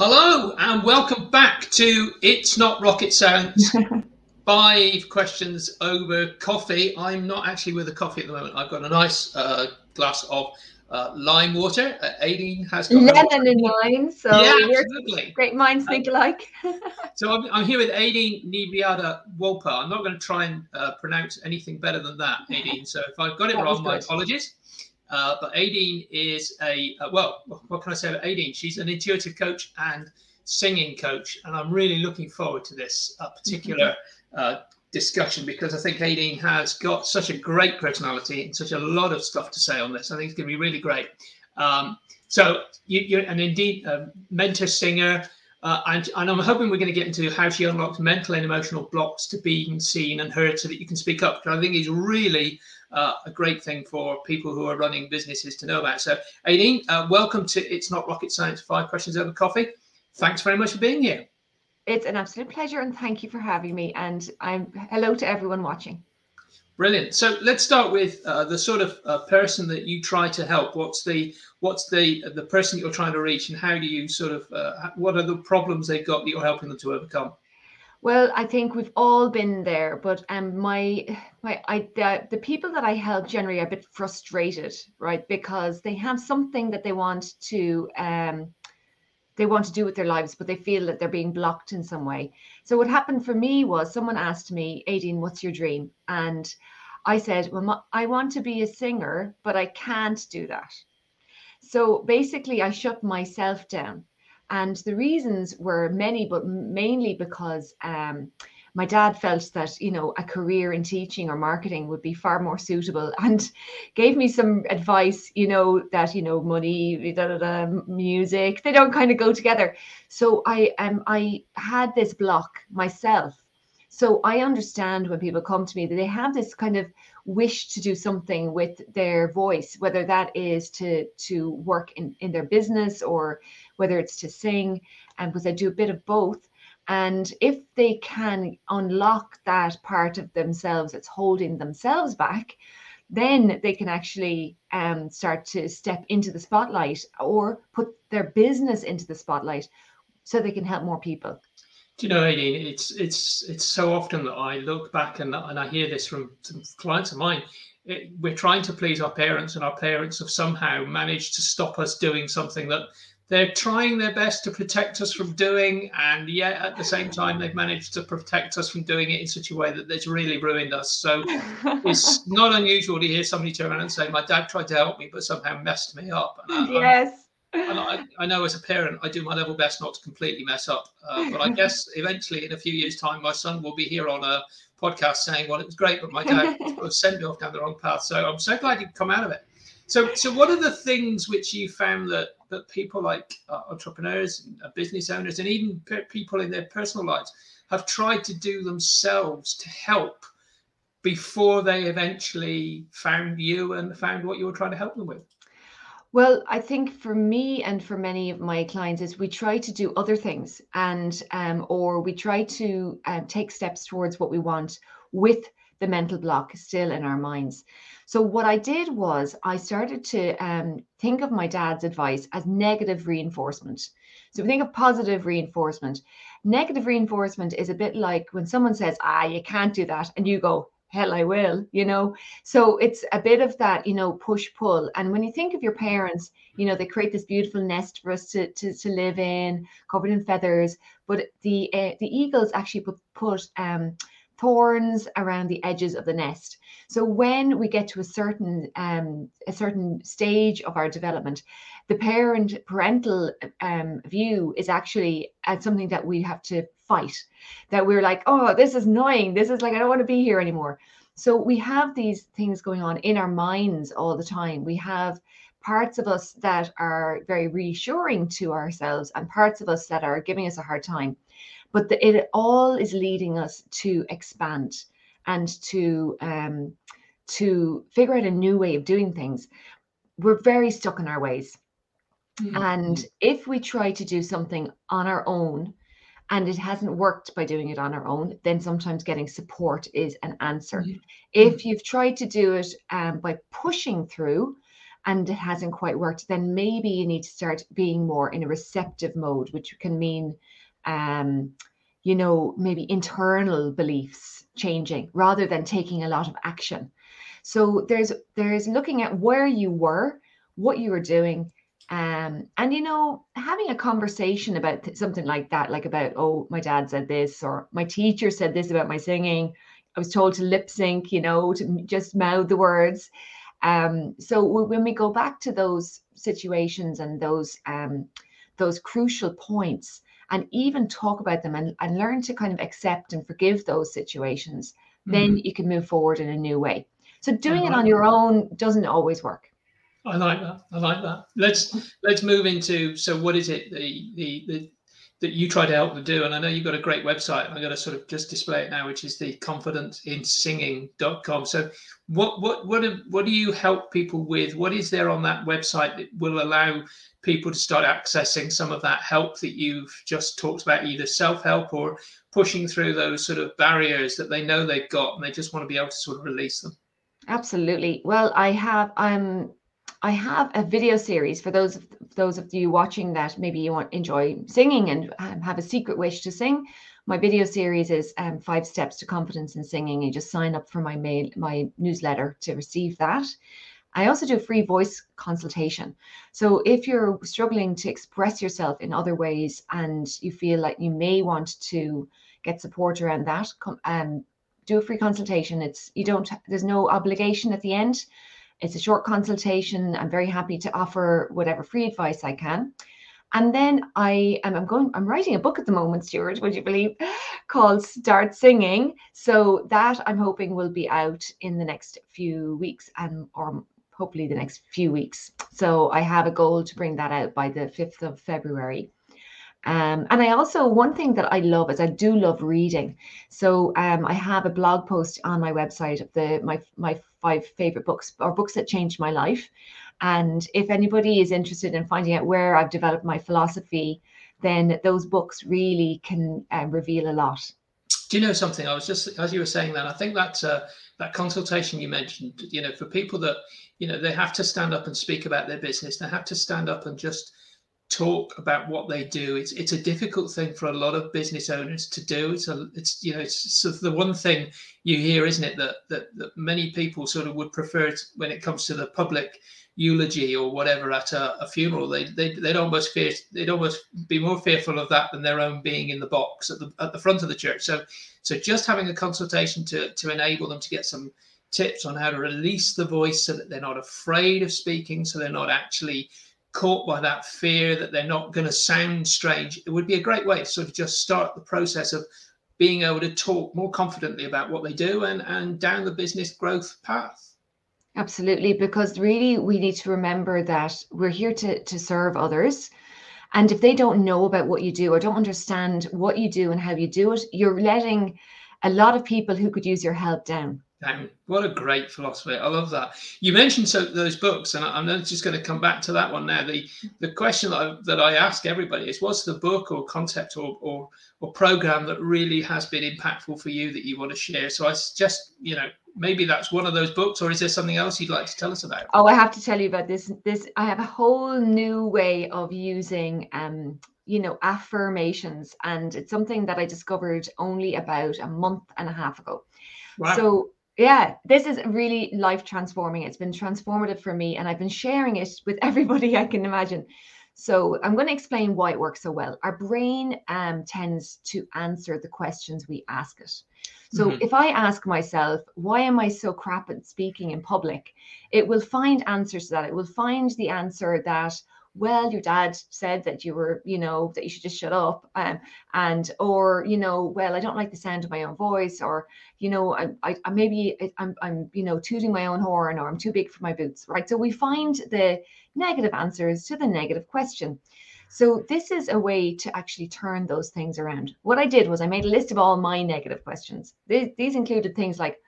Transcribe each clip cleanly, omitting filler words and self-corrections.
Hello and welcome back to It's Not Rocket Science. 5 questions over coffee. I'm not actually with a coffee at the moment. I've got a nice glass of lime water. Aideen has got lemon and lime. So yeah, great minds think alike. So I'm here with Aideen Ni Bhuadhaigh Wolpa. I'm not going to try and pronounce anything better than that, Aideen. So if I've got it wrong, my apologies. But Aideen is what can I say about Aideen? She's an intuitive coach and singing coach. And I'm really looking forward to this particular discussion because I think Aideen has got such a great personality and such a lot of stuff to say on this. I think it's going to be really great. So you're an indeed mentor singer. And I'm hoping we're going to get into how she unlocks mental and emotional blocks to being seen and heard so that you can speak up. Because I think it's really a great thing for people who are running businesses to know about. So, Aideen, welcome to It's Not Rocket Science, 5 Questions Over Coffee. Thanks very much for being here. It's an absolute pleasure and thank you for having me. And hello to everyone watching. Brilliant. So let's start with the sort of person that you try to help. What's the person you're trying to reach, and how do you sort of what are the problems they've got that you're helping them to overcome? Well, I think we've all been there, but the people that I help generally are a bit frustrated, right? Because they have something that they want to do with their lives, but they feel that they're being blocked in some way. So what happened for me was someone asked me, Aideen, what's your dream? And I said, well, I want to be a singer, but I can't do that. So basically I shut myself down. And the reasons were many, but mainly because my dad felt that, a career in teaching or marketing would be far more suitable, and gave me some advice, that, money, music, they don't kind of go together. So I had this block myself. So I understand when people come to me that they have this kind of wish to do something with their voice, whether that is to work in their business or whether it's to sing, and because I do a bit of both. And if they can unlock that part of themselves that's holding themselves back, then they can actually start to step into the spotlight or put their business into the spotlight so they can help more people. Do you know, Aideen, it's so often that I look back and I hear this from some clients of mine. We're trying to please our parents, and our parents have somehow managed to stop us doing something that they're trying their best to protect us from doing, and yet at the same time they've managed to protect us from doing it in such a way that it's really ruined us. So it's not unusual to hear somebody turn around and say, my dad tried to help me but somehow messed me up. And I know as a parent I do my level best not to completely mess up, but I guess eventually in a few years' time my son will be here on a podcast saying, well, it was great but my dad sent me off down the wrong path. So I'm so glad you've come out of it. So what are the things which you found that people like entrepreneurs, business owners, and even people in their personal lives have tried to do themselves to help before they eventually found you and found what you were trying to help them with? Well, I think for me and for many of my clients is we try to do other things, and or we try to take steps towards what we want with the mental block still in our minds. So what I did was I started to think of my dad's advice as negative reinforcement. So we think of positive reinforcement. Negative reinforcement is a bit like when someone says, you can't do that. And you go, hell, I will, So it's a bit of that, push pull. And when you think of your parents, they create this beautiful nest for us to live in, covered in feathers. But the eagles actually put thorns around the edges of the nest. So when we get to a certain stage of our development, the parental view is actually something that we have to fight, that we're like, oh, this is annoying, this is like, I don't want to be here anymore. So we have these things going on in our minds all the time. We have parts of us that are very reassuring to ourselves and parts of us that are giving us a hard time. But it all is leading us to expand and to figure out a new way of doing things. We're very stuck in our ways. Mm-hmm. And if we try to do something on our own and it hasn't worked by doing it on our own, then sometimes getting support is an answer. Mm-hmm. If you've tried to do it by pushing through and it hasn't quite worked, then maybe you need to start being more in a receptive mode, which can mean, you know, maybe internal beliefs changing rather than taking a lot of action. So there's looking at where you were, what you were doing, and, you know, having a conversation about something like that, like about, oh, my dad said this, or my teacher said this about my singing. I was told to lip sync, you know, to just mouth the words. So when we go back to those situations and those crucial points, and even talk about them and learn to kind of accept and forgive those situations, then you can move forward in a new way. So doing it on your own doesn't always work. I like that. I like that. Let's move into, so what is it that you try to help them do? And I know you've got a great website, and I'm going to sort of just display it now, which is the confidentinsinging.com. So what do you help people with? What is there on that website that will allow people to start accessing some of that help that you've just talked about, either self-help or pushing through those sort of barriers that they know they've got and they just want to be able to sort of release them? Absolutely. Well, I have a video series for those of you watching that maybe you enjoy singing and have a secret wish to sing. My video series is 5 Steps to Confidence in Singing. You just sign up for my newsletter to receive that. I also do a free voice consultation. So if you're struggling to express yourself in other ways and you feel like you may want to get support around that, do a free consultation. There's no obligation at the end. It's a short consultation. I'm very happy to offer whatever free advice I can. And then I'm writing a book at the moment, Stuart, would you believe, called Start Singing. So that I'm hoping will be out in the next few weeks, or hopefully the next few weeks. So I have a goal to bring that out by the 5th of February. And I also, one thing that I love is I do love reading. So I have a blog post on my website of my 5 favorite books, or books that changed my life. And if anybody is interested in finding out where I've developed my philosophy, then those books really can reveal a lot. Do you know something? I was just, as you were saying that, I think that's that consultation you mentioned, you know, for people that, you know, they have to stand up and speak about their business. They have to stand up and just talk about what they do. It's a difficult thing for a lot of business owners to do. It's sort of the one thing you hear, isn't it, that many people sort of would prefer to, when it comes to the public eulogy or whatever at a funeral, they'd almost be more fearful of that than their own being in the box at the front of the church. So just having a consultation to enable them to get some tips on how to release the voice so that they're not afraid of speaking, so they're not actually caught by that fear that they're not going to sound strange. It would be a great way to sort of just start the process of being able to talk more confidently about what they do and down the business growth path. Absolutely, because really we need to remember that we're here to serve others. And if they don't know about what you do or don't understand what you do and how you do it, you're letting a lot of people who could use your help down. What a great philosophy. I love that. You mentioned those books, and I'm just going to come back to that one now. The question that I ask everybody is, what's the book or concept or program that really has been impactful for you that you want to share? So I suggest, you know, maybe that's one of those books, or is there something else you'd like to tell us about? Oh, I have to tell you about this. I have a whole new way of using, you know, affirmations, and it's something that I discovered only about a month and a half ago. Wow. So, yeah, this is really life transforming. It's been transformative for me, and I've been sharing it with everybody I can imagine. So I'm going to explain why it works so well. Our brain tends to answer the questions we ask it. So if I ask myself, why am I so crap at speaking in public? It will find answers to that. It will find the answer that, well, your dad said that you were, you know, that you should just shut up, or, you know, well, I don't like the sound of my own voice, or, you know, I'm you know, tooting my own horn, or I'm too big for my boots, right? So we find the negative answers to the negative question. So this is a way to actually turn those things around. What I did was I made a list of all my negative questions. These included things like,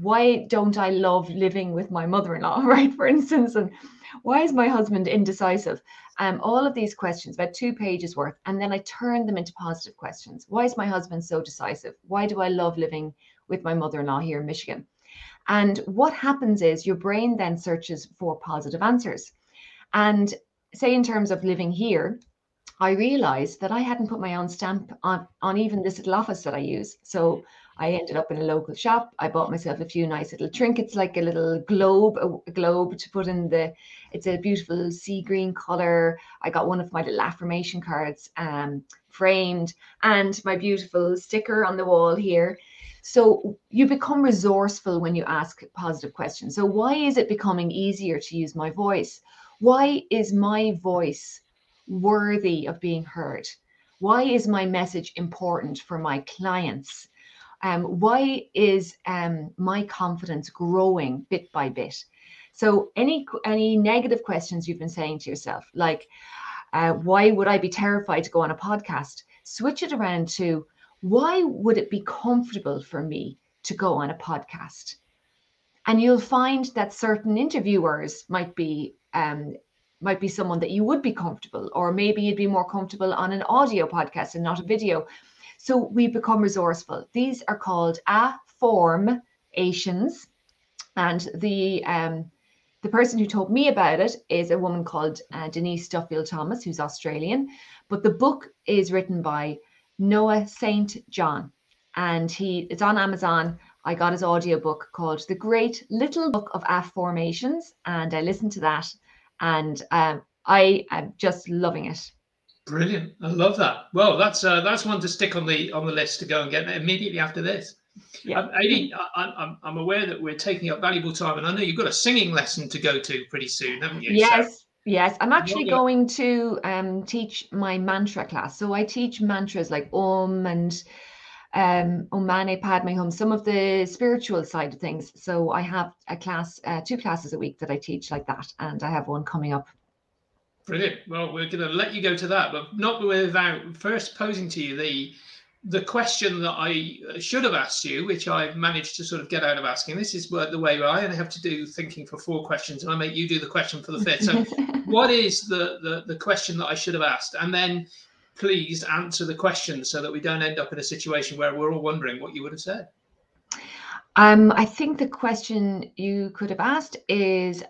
why don't I love living with my mother-in-law, right, for instance, and why is my husband indecisive? All of these questions, about 2 pages worth, and then I turned them into positive questions. Why is my husband so decisive? Why do I love living with my mother-in-law here in Michigan? And what happens is your brain then searches for positive answers. And say in terms of living here, I realized that I hadn't put my own stamp on even this little office that I use. So I ended up in a local shop. I bought myself a few nice little trinkets, like a little globe, to put in the, it's a beautiful sea green color. I got one of my little affirmation cards framed, and my beautiful sticker on the wall here. So you become resourceful when you ask positive questions. So why is it becoming easier to use my voice? Why is my voice worthy of being heard? Why is my message important for my clients? Why is my confidence growing bit by bit? So any negative questions you've been saying to yourself, like, why would I be terrified to go on a podcast? Switch it around to, why would it be comfortable for me to go on a podcast? And you'll find that certain interviewers might be someone that you would be comfortable, or maybe you'd be more comfortable on an audio podcast and not a video. So we become resourceful. These are called afformations, and the person who told me about it is a woman called Denise Duffield Thomas, who's Australian, but the book is written by Noah St. John, and it's on Amazon. I got his audiobook called The Great Little Book of Afformations, and I listened to that, and I am just loving it. Brilliant. I love that. Well, that's one to stick on the list to go and get immediately after this. Yeah. Aideen, I'm aware that we're taking up valuable time, and I know you've got a singing lesson to go to pretty soon, haven't you? Yes. So, yes. I'm actually going to teach my mantra class. So I teach mantras like Om and Om Mani Padme Hum, some of the spiritual side of things. So I have a class, 2 classes a week that I teach like that, and I have one coming up. Brilliant. Well, we're going to let you go to that, but not without first posing to you the question that I should have asked you, which I've managed to sort of get out of asking. This is the way I have to do thinking for 4 questions, and I make you do the question for the 5th. So what is the question that I should have asked? And then please answer the question so that we don't end up in a situation where we're all wondering what you would have said. I think the question you could have asked is,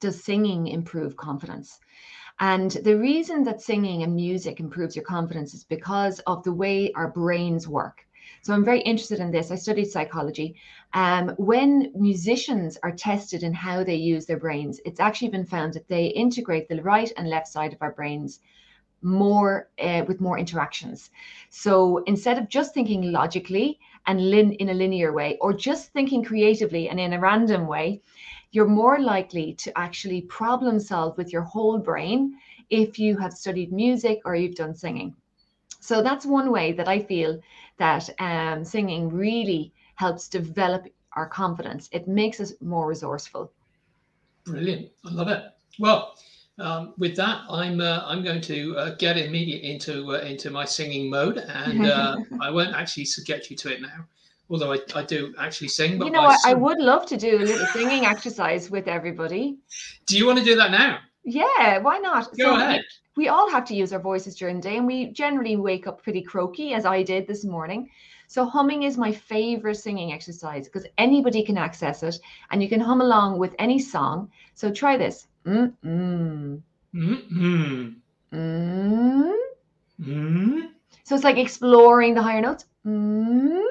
does singing improve confidence? And the reason that singing and music improves your confidence is because of the way our brains work. So I'm very interested in this. I studied psychology. When musicians are tested in how they use their brains, it's actually been found that they integrate the right and left side of our brains more with more interactions. So instead of just thinking logically and in a linear way, or just thinking creatively and in a random way, you're more likely to actually problem solve with your whole brain if you have studied music or you've done singing. So that's one way that I feel that singing really helps develop our confidence. It makes us more resourceful. Brilliant. I love it. Well, with that, I'm going to get immediately into my singing mode, and I won't actually subject you to it now. Although I do actually sing, but I would love to do a little singing exercise with everybody. Do you want to do that now? Yeah, why not? Go ahead. We all have to use our voices during the day, and we generally wake up pretty croaky, as I did this morning. So humming is my favorite singing exercise because anybody can access it, and you can hum along with any song. So try this. Mm-mm. Mm-mm. Mm. Mm. So it's like exploring the higher notes. Mm.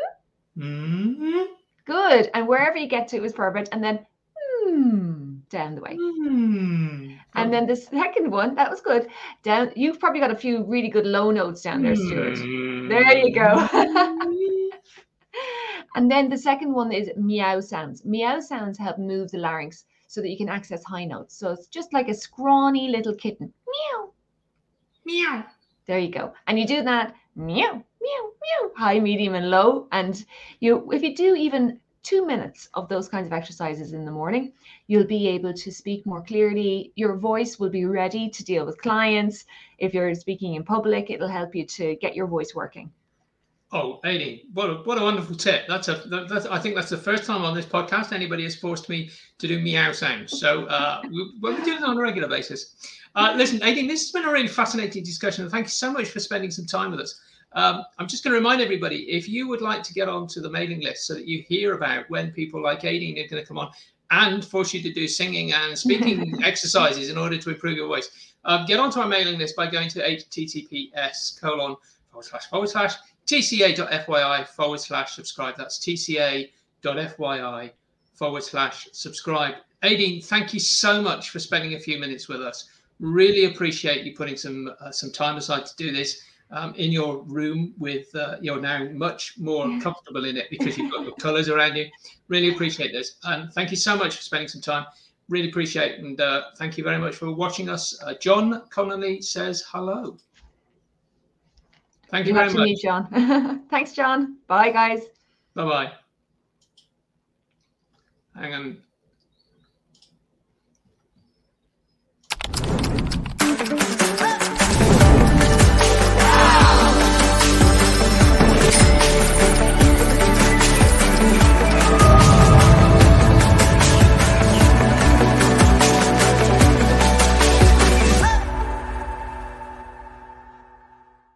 Mm. Good. And wherever you get to is perfect. And then down the way. Mm. And then the second one, that was good. Down. You've probably got a few really good low notes down there, Stuart. There you go. And then the second one is meow sounds. Meow sounds help move the larynx so that you can access high notes. So it's just like a scrawny little kitten. Meow. Meow. There you go. And you do that. Meow. Meow, meow, high, medium, and low. And if you do even 2 minutes of those kinds of exercises in the morning, you'll be able to speak more clearly. Your voice will be ready to deal with clients. If you're speaking in public, it'll help you to get your voice working. Oh, Aideen, what a wonderful tip. I think that's the first time on this podcast anybody has forced me to do meow sounds. So we're doing it on a regular basis. Listen, Aideen, this has been a really fascinating discussion. Thank you so much for spending some time with us. I'm just going to remind everybody, if you would like to get onto the mailing list so that you hear about when people like Aideen are going to come on and force you to do singing and speaking exercises in order to improve your voice, get onto our mailing list by going to https://tca.fyi/subscribe. That's tca.fyi/subscribe. Aideen, thank you so much for spending a few minutes with us. Really appreciate you putting some time aside to do this in your room with you're now much more comfortable in it because you've got your colours around you. Really appreciate this. And thank you so much for spending some time. Really appreciate it. And thank you very much for watching us. John Connolly says hello. Thank you very much. You, John. Thanks, John. Bye, guys. Bye-bye. Hang on.